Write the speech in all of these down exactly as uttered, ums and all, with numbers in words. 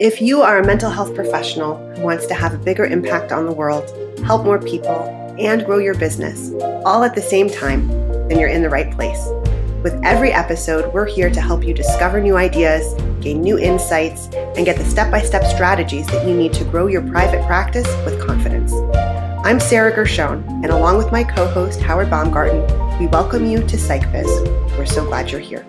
If you are a mental health professional who wants to have a bigger impact on the world, help more people, and grow your business, all at the same time, then you're in the right place. With every episode, we're here to help you discover new ideas, gain new insights, and get the step-by-step strategies that you need to grow your private practice with confidence. I'm Sarah Gershon, and along with my co-host, Howard Baumgarten, we welcome you to PsychBiz. We're so glad you're here.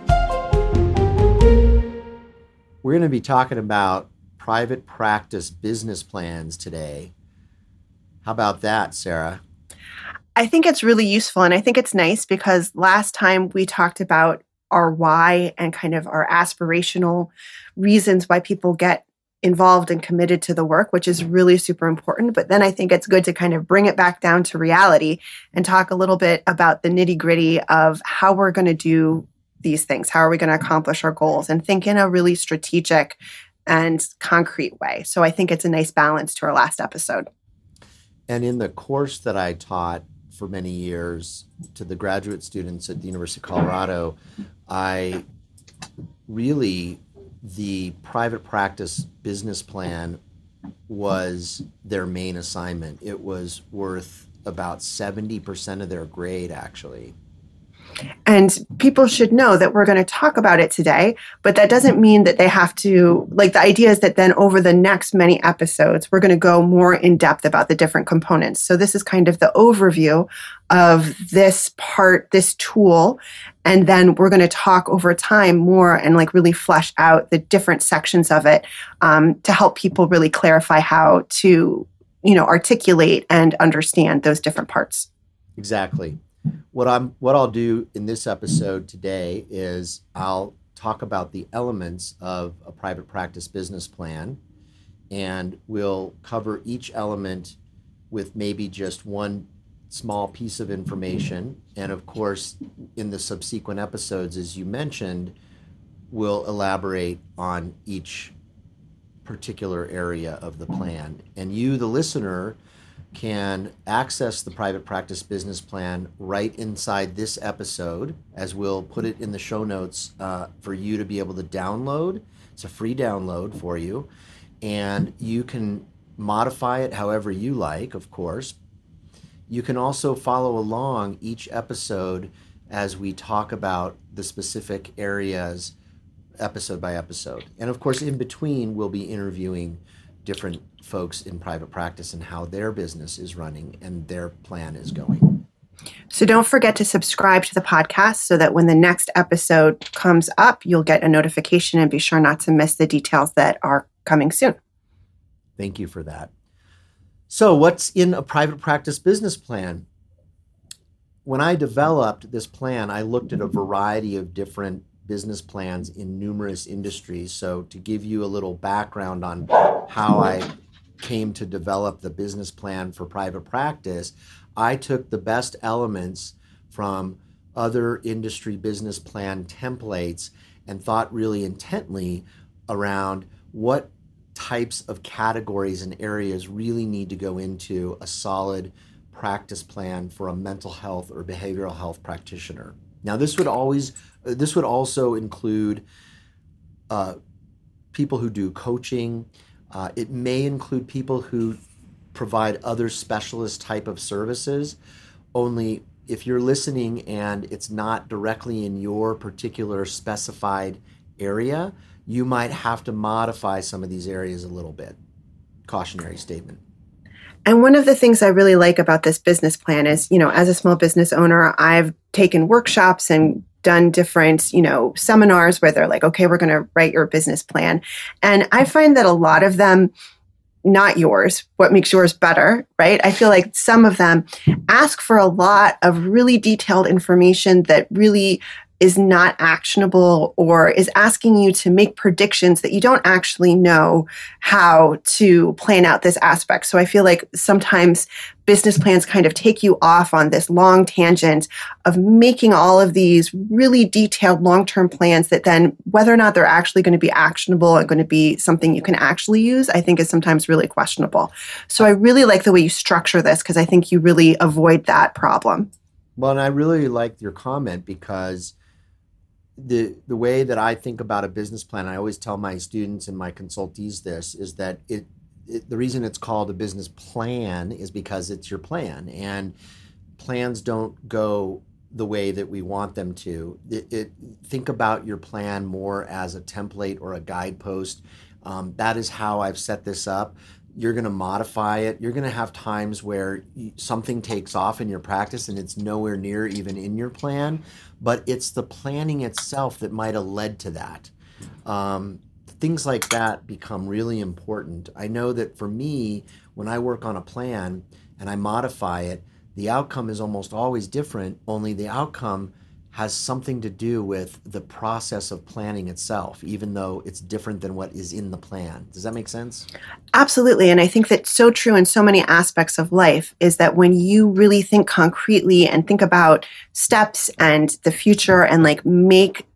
We're going to be talking about private practice business plans today. How about that, Sarah? I think it's really useful, and I think it's nice because last time we talked about our why and kind of our aspirational reasons why people get involved and committed to the work, which is really super important. But then I think it's good to kind of bring it back down to reality and talk a little bit about the nitty-gritty of how we're going to do these things. How are we going to accomplish our goals and think in a really strategic and concrete way? So I think it's a nice balance to our last episode. And in the course that I taught for many years to the graduate students at the University of Colorado, I really, the private practice business plan was their main assignment. It was worth about seventy percent of their grade, actually. And people should know that we're going to talk about it today, but that doesn't mean that they have to, like, the idea is that then over the next many episodes, we're going to go more in depth about the different components. So this is kind of the overview of this part, this tool, and then we're going to talk over time more and like really flesh out the different sections of it um, to help people really clarify how to, you know, articulate and understand those different parts. Exactly. What I'm, what I'll do in this episode today is I'll talk about the elements of a private practice business plan, and we'll cover each element with maybe just one small piece of information. And of course, in the subsequent episodes, as you mentioned, we'll elaborate on each particular area of the plan. And you, the listener, can access the private practice business plan right inside this episode, as we'll put it in the show notes uh, for you to be able to download. It's a free download for you, and you can modify it however you like, of course. You can also follow along each episode as we talk about the specific areas episode by episode. And of course, in between, we'll be interviewing different folks in private practice and how their business is running and their plan is going. So don't forget to subscribe to the podcast so that when the next episode comes up, you'll get a notification and be sure not to miss the details that are coming soon. Thank you for that. So what's in a private practice business plan? When I developed this plan, I looked at a variety of different business plans in numerous industries. So to give you a little background on how I came to develop the business plan for private practice, I took the best elements from other industry business plan templates and thought really intently around what types of categories and areas really need to go into a solid practice plan for a mental health or behavioral health practitioner. Now, this would always, this would also include uh, people who do coaching. Uh, it may include people who provide other specialist type of services. Only if you're listening and it's not directly in your particular specified area, you might have to modify some of these areas a little bit. Cautionary statement. And one of the things I really like about this business plan is, you know, as a small business owner, I've taken workshops and done different, you know, seminars where they're like, okay, we're going to write your business plan. And I find that a lot of them, not yours, what makes yours better, right? I feel like some of them ask for a lot of really detailed information that really is not actionable or is asking you to make predictions that you don't actually know how to plan out this aspect. So I feel like sometimes business plans kind of take you off on this long tangent of making all of these really detailed long-term plans that then whether or not they're actually going to be actionable and going to be something you can actually use, I think is sometimes really questionable. So I really like the way you structure this because I think you really avoid that problem. Well, and I really liked your comment because the the way that I think about a business plan, I always tell my students and my consultees this, is that it, it the reason it's called a business plan is because it's your plan, and plans don't go the way that we want them to. It, it, think about your plan more as a template or a guidepost. Um, that is how I've set this up. You're going to modify it. You're going to have times where something takes off in your practice and it's nowhere near even in your plan, but it's the planning itself that might have led to that. Um, things like that become really important. I know that for me, when I work on a plan and I modify it, the outcome is almost always different, only the outcome has something to do with the process of planning itself, even though it's different than what is in the plan. Does that make sense? Absolutely. And I think that's so true in so many aspects of life, is that when you really think concretely and think about steps and the future and like make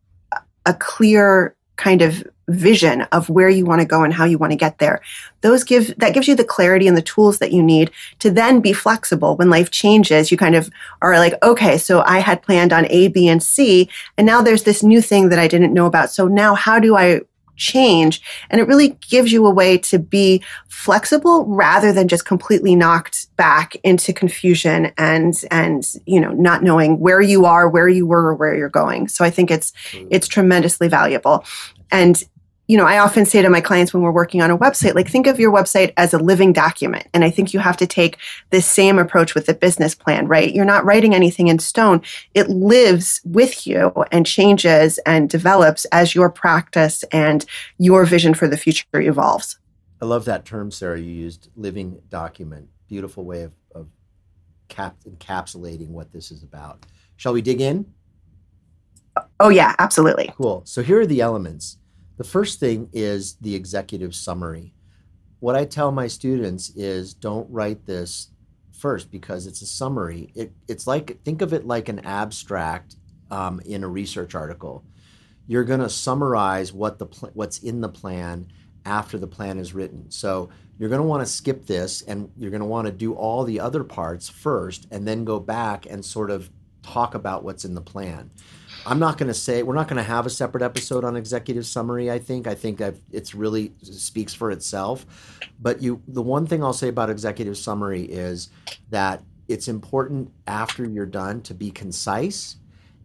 a clear kind of vision of where you want to go and how you want to get there, those give that gives you the clarity and the tools that you need to then be flexible when life changes. You kind of are like, okay, so I had planned on A, B, and C, and now there's this new thing that I didn't know about. So now how do I change? And it really gives you a way to be flexible rather than just completely knocked back into confusion and and you know, not knowing where you are, where you were, or where you're going. So I think it's it's tremendously valuable. And you know, I often say to my clients when we're working on a website, like, think of your website as a living document. And I think you have to take the same approach with the business plan, right? You're not writing anything in stone. It lives with you and changes and develops as your practice and your vision for the future evolves. I love that term, Sarah, you used, living document. Beautiful way of, of cap- encapsulating what this is about. Shall we dig in? Oh, yeah, absolutely. Cool. So here are the elements. The first thing is the executive summary. What I tell my students is, don't write this first because it's a summary. It, it's like, think of it like an abstract um, in a research article. You're going to summarize what the pl- what's in the plan after the plan is written. So you're going to want to skip this, and you're going to want to do all the other parts first and then go back and sort of talk about what's in the plan. I'm not going to say, we're not going to have a separate episode on executive summary, I think. I think I've, it's really speaks for itself. But you, the one thing I'll say about executive summary is that it's important after you're done to be concise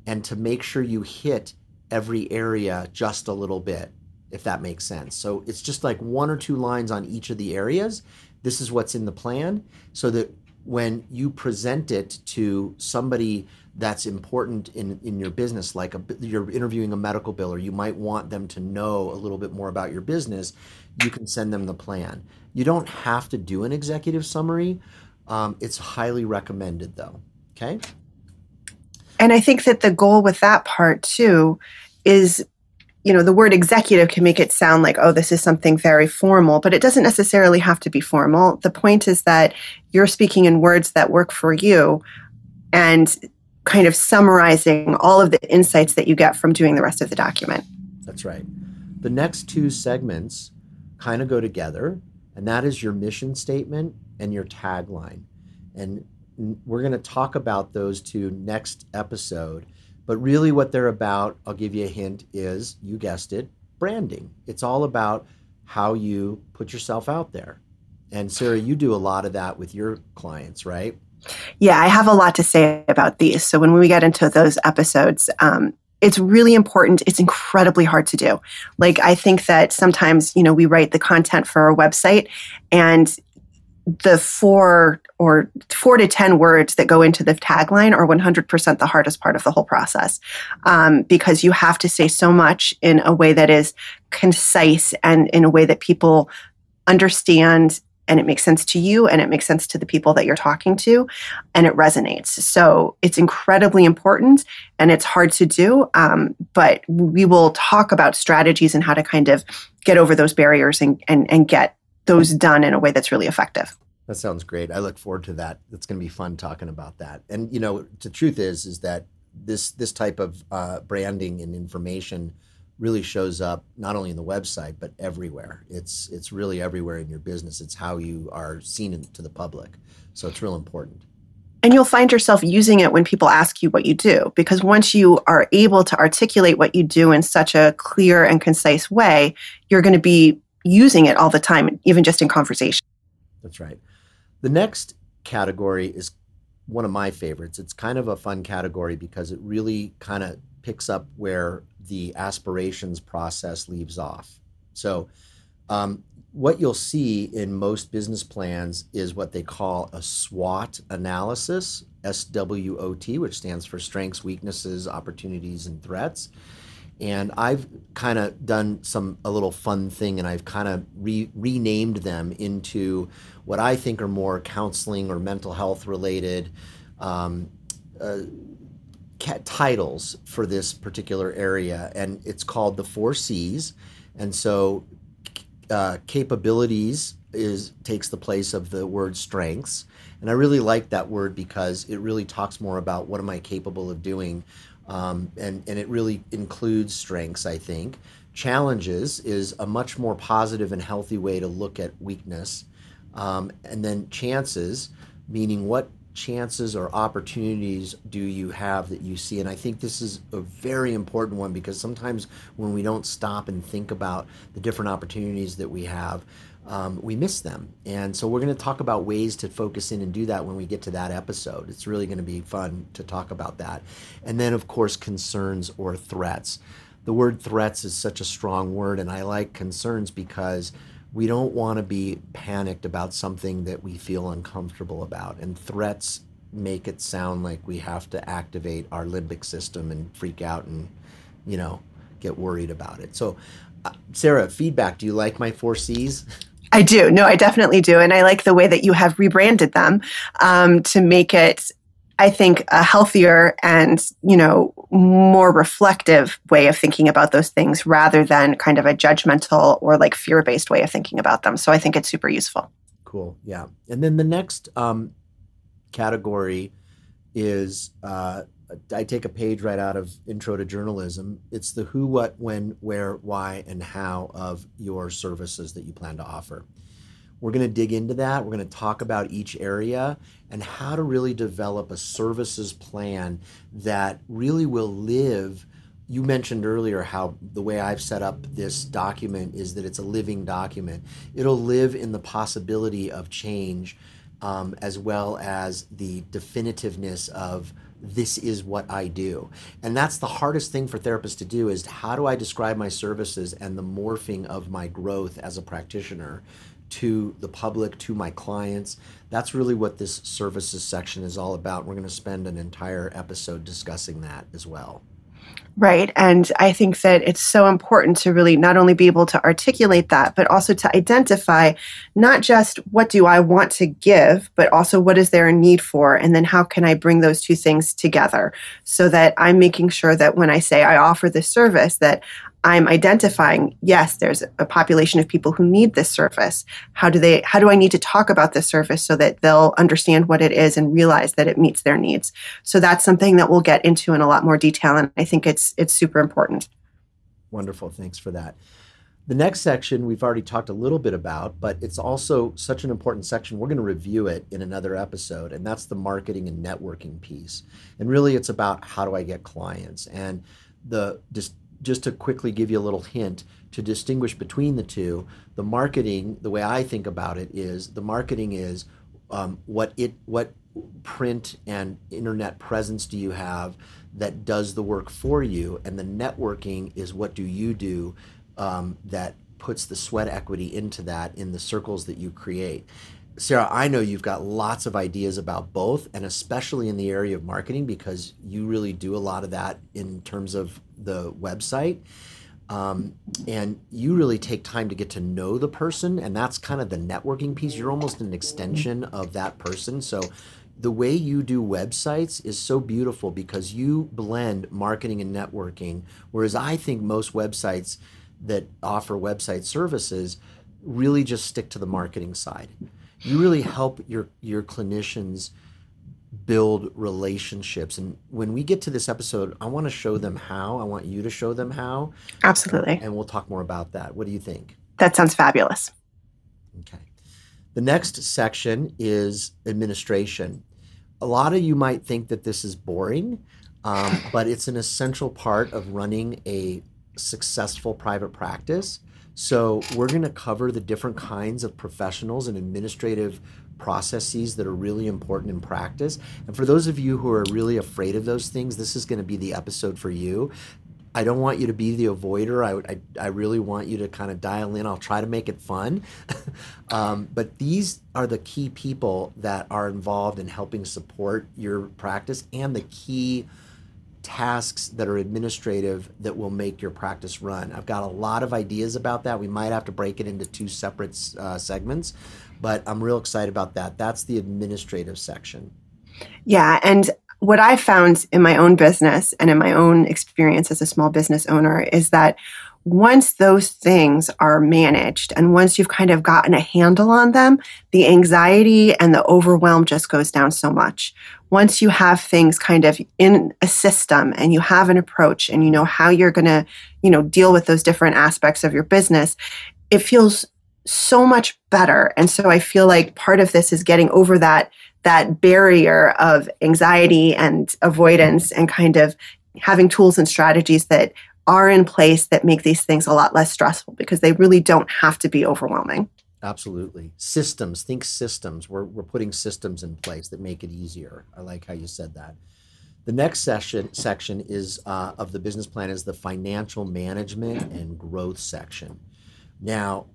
and to make sure you hit every area just a little bit, if that makes sense. So it's just like one or two lines on each of the areas. This is what's in the plan, so that when you present it to somebody that's important in, in your business, like a, you're interviewing a medical biller, you might want them to know a little bit more about your business, you can send them the plan. You don't have to do an executive summary. Um, it's highly recommended though, okay? And I think that the goal with that part too is, you know, the word executive can make it sound like, oh, this is something very formal, but it doesn't necessarily have to be formal. The point is that you're speaking in words that work for you and kind of summarizing all of the insights that you get from doing the rest of the document. That's right. The next two segments kind of go together, and that is your mission statement and your tagline. And we're going to talk about those two next episode. But really what they're about, I'll give you a hint, is, you guessed it, branding. It's all about how you put yourself out there. And Sarah, you do a lot of that with your clients, right? Yeah, I have a lot to say about these. So when we get into those episodes, um, it's really important. It's incredibly hard to do. Like, I think that sometimes, you know, we write the content for our website, and the four or four to ten words that go into the tagline are one hundred percent the hardest part of the whole process, um, because you have to say so much in a way that is concise and in a way that people understand, and it makes sense to you, and it makes sense to the people that you're talking to, and it resonates. So it's incredibly important, and it's hard to do, um, but we will talk about strategies and how to kind of get over those barriers and and, and get those done in a way that's really effective. That sounds great. I look forward to that. It's going to be fun talking about that. And you know, the truth is, is that this this type of uh, branding and information really shows up not only in the website but everywhere. It's it's really everywhere in your business. It's how you are seen in, to the public. So it's real important. And you'll find yourself using it when people ask you what you do, because once you are able to articulate what you do in such a clear and concise way, you're going to be using it all the time, even just in conversation. That's right. The next category is one of my favorites. It's kind of a fun category because it really kind of picks up where the aspirations process leaves off. So um, what you'll see in most business plans is what they call a SWOT analysis, S W O T, which stands for strengths, weaknesses, opportunities, and threats. And I've kind of done some a little fun thing, and I've kind of re renamed them into what I think are more counseling or mental health related um, uh, titles for this particular area. And it's called the four C's. And so uh, capabilities is takes the place of the word strengths. And I really like that word because it really talks more about what am I capable of doing. Um, and, and it really includes strengths, I think. Challenges is a much more positive and healthy way to look at weakness. Um, and then chances, meaning what chances or opportunities do you have that you see? And I think this is a very important one because sometimes when we don't stop and think about the different opportunities that we have, Um, we miss them. And so we're going to talk about ways to focus in and do that when we get to that episode. It's really going to be fun to talk about that. And then, of course, concerns or threats. The word threats is such a strong word, and I like concerns because we don't want to be panicked about something that we feel uncomfortable about. And threats make it sound like we have to activate our limbic system and freak out and, you know, get worried about it. So, uh, Sarah, feedback. Do you like my four C's? I do. No, I definitely do. And I like the way that you have rebranded them um, to make it, I think, a healthier and, you know, more reflective way of thinking about those things rather than kind of a judgmental or like fear-based way of thinking about them. So I think it's super useful. Cool. Yeah. And then the next um, category is, uh, I take a page right out of Intro to Journalism. It's the who, what, when, where, why, and how of your services that you plan to offer. We're going to dig into that. We're going to talk about each area and how to really develop a services plan that really will live. You mentioned earlier how the way I've set up this document is that it's a living document. It'll live in the possibility of change um, as well as the definitiveness of this is what I do. And that's the hardest thing for therapists to do is how do I describe my services and the morphing of my growth as a practitioner to the public, to my clients. That's really what this services section is all about. We're going to spend an entire episode discussing that as well. Right. And I think that it's so important to really not only be able to articulate that, but also to identify not just what do I want to give, but also what is there a need for? And then how can I bring those two things together so that I'm making sure that when I say I offer this service, that I'm identifying, yes, there's a population of people who need this service. How do they, how do I need to talk about this service so that they'll understand what it is and realize that it meets their needs? So that's something that we'll get into in a lot more detail. And I think it's, it's super important. Wonderful. Thanks for that. The next section we've already talked a little bit about, but it's also such an important section. We're going to review it in another episode, and that's the marketing and networking piece. And really it's about how do I get clients? And the just Just to quickly give you a little hint to distinguish between the two, the marketing, the way I think about it is the marketing is um, what it what print and internet presence do you have that does the work for you, and the networking is what do you do um, that puts the sweat equity into that in the circles that you create. Sarah, I know you've got lots of ideas about both, and especially in the area of marketing because you really do a lot of that in terms of the website. Um, and you really take time to get to know the person, and that's kind of the networking piece. You're almost an extension of that person. So the way you do websites is so beautiful because you blend marketing and networking, whereas I think most websites that offer website services really just stick to the marketing side. You really help your, your clinicians build relationships. And when we get to this episode, I want to show them how. I want you to show them how. Absolutely. And we'll talk more about that. What do you think? That sounds fabulous. Okay. The next section is administration. a lot of you might think that this is boring, um, but it's an essential part of running a successful private practice. So we're going to cover the different kinds of professionals and administrative processes that are really important in practice. And for those of you who are really afraid of those things, this is going to be the episode for you. I don't want you to be the avoider. I, I, I really want you to kind of dial in. I'll try to make it fun. um, but these are the key people that are involved in helping support your practice and the key tasks that are administrative that will make your practice run. I've got a lot of ideas about that. We might have to break it into two separate uh, segments, but I'm real excited about that. That's the administrative section. Yeah, and what I found in my own business and in my own experience as a small business owner is that once those things are managed and once you've kind of gotten a handle on them, the anxiety and the overwhelm just goes down so much. Once you have things kind of in a system and you have an approach and you know how you're going to, you know, deal with those different aspects of your business, it feels so much better. And so I feel like part of this is getting over that that barrier of anxiety and avoidance and kind of having tools and strategies that are in place that make these things a lot less stressful because they really don't have to be overwhelming. Absolutely. Systems, think systems. We're, we're putting systems in place that make it easier. I like how you said that. The next session, section is uh, of the business plan is the financial management and growth section. Now,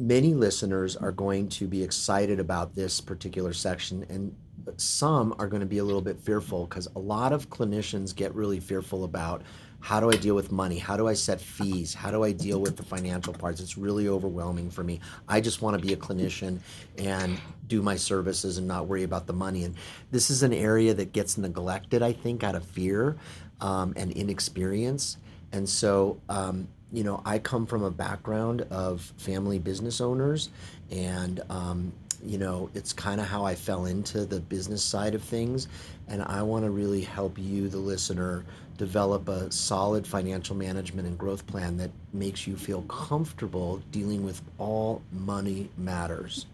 many listeners are going to be excited about this particular section, and some are going to be a little bit fearful because a lot of clinicians get really fearful about, how do I deal with money? How do I set fees? How do I deal with the financial parts? It's really overwhelming for me. I just want to be a clinician and do my services and not worry about the money. And this is an area that gets neglected, I think, out of fear um, and inexperience. And so, um, you know, I come from a background of family business owners, and, um, you know, it's kind of how I fell into the business side of things. And I want to really help you, the listener, develop a solid financial management and growth plan that makes you feel comfortable dealing with all money matters.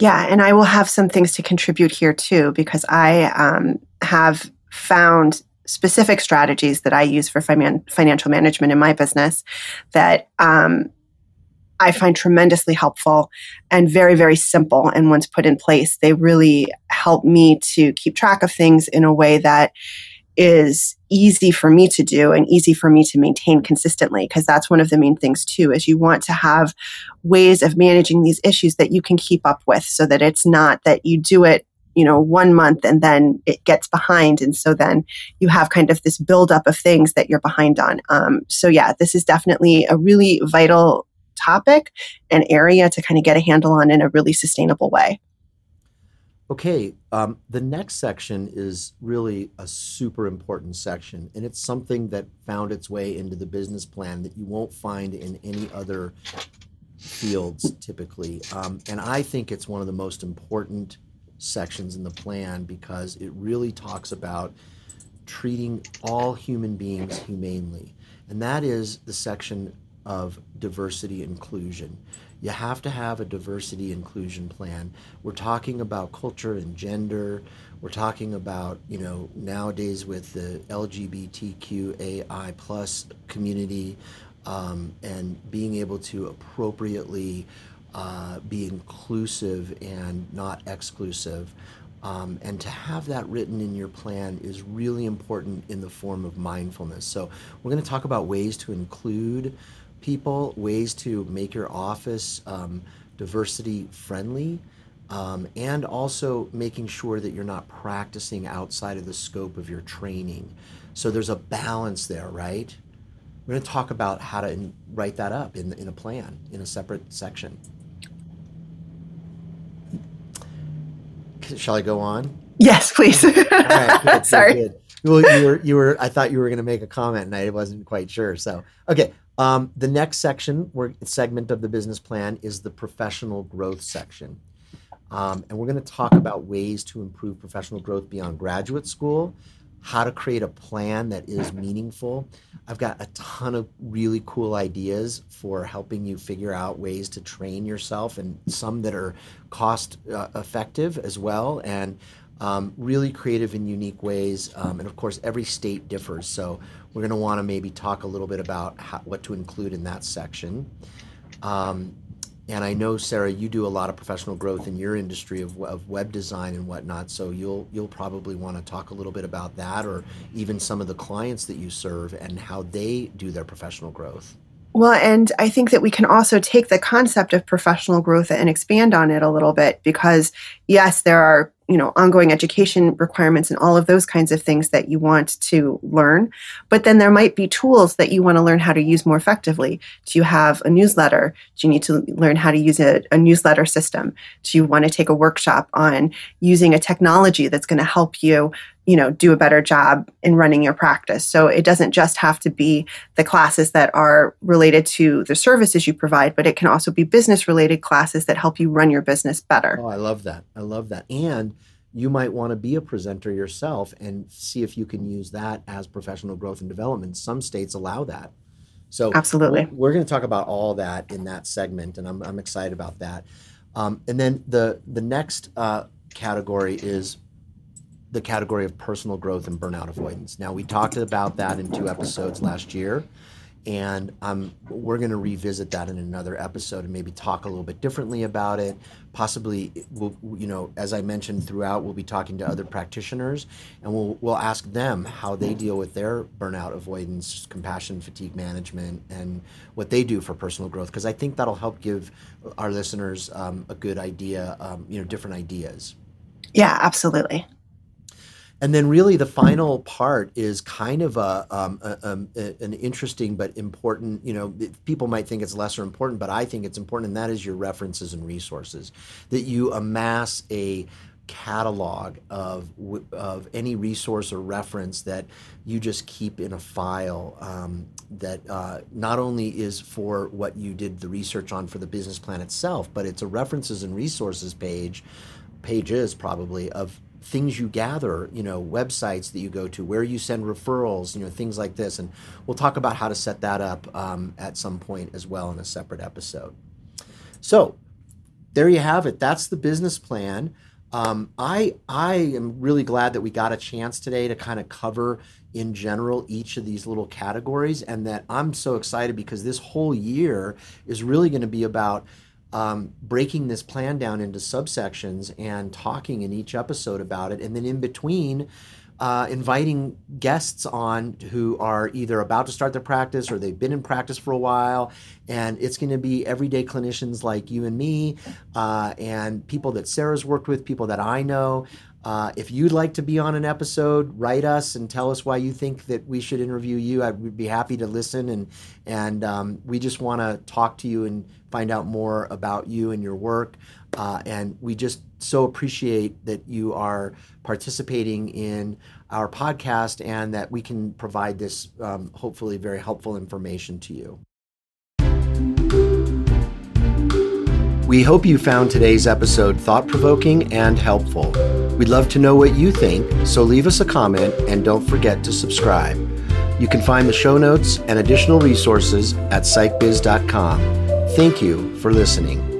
Yeah, and I will have some things to contribute here too, because I um, have found specific strategies that I use for finan- financial management in my business that um, I find tremendously helpful and very, very simple. And once put in place, they really help me to keep track of things in a way that is easy for me to do and easy for me to maintain consistently, because that's one of the main things too, is you want to have ways of managing these issues that you can keep up with so that it's not that you do it, you know, one month and then it gets behind. And so then you have kind of this buildup of things that you're behind on. Um, so yeah, this is definitely a really vital topic and area to kind of get a handle on in a really sustainable way. Okay, um, the next section is really a super important section, and it's something that found its way into the business plan that you won't find in any other fields typically. Um, and I think it's one of the most important sections in the plan because it really talks about treating all human beings humanely. And that is the section of diversity inclusion. You have to have a diversity inclusion plan. We're talking about culture and gender. We're talking about, you know, nowadays with the L G B T Q A I plus community um, and being able to appropriately uh, be inclusive and not exclusive. Um, and to have that written in your plan is really important in the form of mindfulness. So we're going to talk about ways to include people, ways to make your office um, diversity friendly, um, and also making sure that you're not practicing outside of the scope of your training. So there's a balance there, right? We're going to talk about how to in- write that up in, in a plan, in a separate section. Shall I go on? Yes, please. All right, good, sorry. Good, good. Well, you were, you were, I thought you were going to make a comment and I wasn't quite sure. So, okay. Um, the next section, or segment of the business plan, is the professional growth section. Um, and we're going to talk about ways to improve professional growth beyond graduate school, how to create a plan that is meaningful. I've got a ton of really cool ideas for helping you figure out ways to train yourself, and some that are cost uh, effective as well, and um, really creative and unique ways. Um, and of course, every state differs. So we're gonna wanna maybe talk a little bit about how, what to include in that section. Um, And I know, Sarah, you do a lot of professional growth in your industry of, of web design and whatnot, so you'll you'll probably want to talk a little bit about that, or even some of the clients that you serve and how they do their professional growth. Well, and I think that we can also take the concept of professional growth and expand on it a little bit, because yes, there are, you know, ongoing education requirements and all of those kinds of things that you want to learn. But then there might be tools that you want to learn how to use more effectively. Do you have a newsletter? Do you need to learn how to use a, a newsletter system? Do you want to take a workshop on using a technology that's going to help you, you know, do a better job in running your practice? So it doesn't just have to be the classes that are related to the services you provide, but it can also be business-related classes that help you run your business better. Oh, I love that. I love that. And you might want to be a presenter yourself and see if you can use that as professional growth and development. Some states allow that. So absolutely, we're, we're going to talk about all that in that segment, and I'm, I'm excited about that. Um, and then the, the next uh, category is the category of personal growth and burnout avoidance. Now, we talked about that in two episodes last year, and um, we're going to revisit that in another episode and maybe talk a little bit differently about it. Possibly, we'll, you know, as I mentioned throughout, we'll be talking to other practitioners, and we'll we'll ask them how they deal with their burnout avoidance, compassion, fatigue management, and what they do for personal growth, because I think that'll help give our listeners um, a good idea, um, you know, different ideas. Yeah, absolutely. And then really the final part is kind of a, um, a, a an interesting but important, you know, people might think it's lesser important, but I think it's important, and that is your references and resources, that you amass a catalog of of any resource or reference that you just keep in a file um, that uh, not only is for what you did the research on for the business plan itself, but it's a references and resources page, pages probably, of things you gather, you know, websites that you go to, where you send referrals, you know, things like this. And we'll talk about how to set that up um, at some point as well in a separate episode. So there you have it. That's the business plan. Um, I, I am really glad that we got a chance today to kind of cover in general each of these little categories, and that I'm so excited because this whole year is really going to be about Um, breaking this plan down into subsections and talking in each episode about it. And then in between, uh, inviting guests on who are either about to start their practice or they've been in practice for a while. And it's going to be everyday clinicians like you and me, uh, and people that Sarah's worked with, people that I know. Uh, if you'd like to be on an episode, write us and tell us why you think that we should interview you. I would be happy to listen, and and um, we just want to talk to you and find out more about you and your work. Uh, and we just so appreciate that you are participating in our podcast and that we can provide this um, hopefully very helpful information to you. We hope you found today's episode thought-provoking and helpful. We'd love to know what you think, so leave us a comment and don't forget to subscribe. You can find the show notes and additional resources at psych biz dot com. Thank you for listening.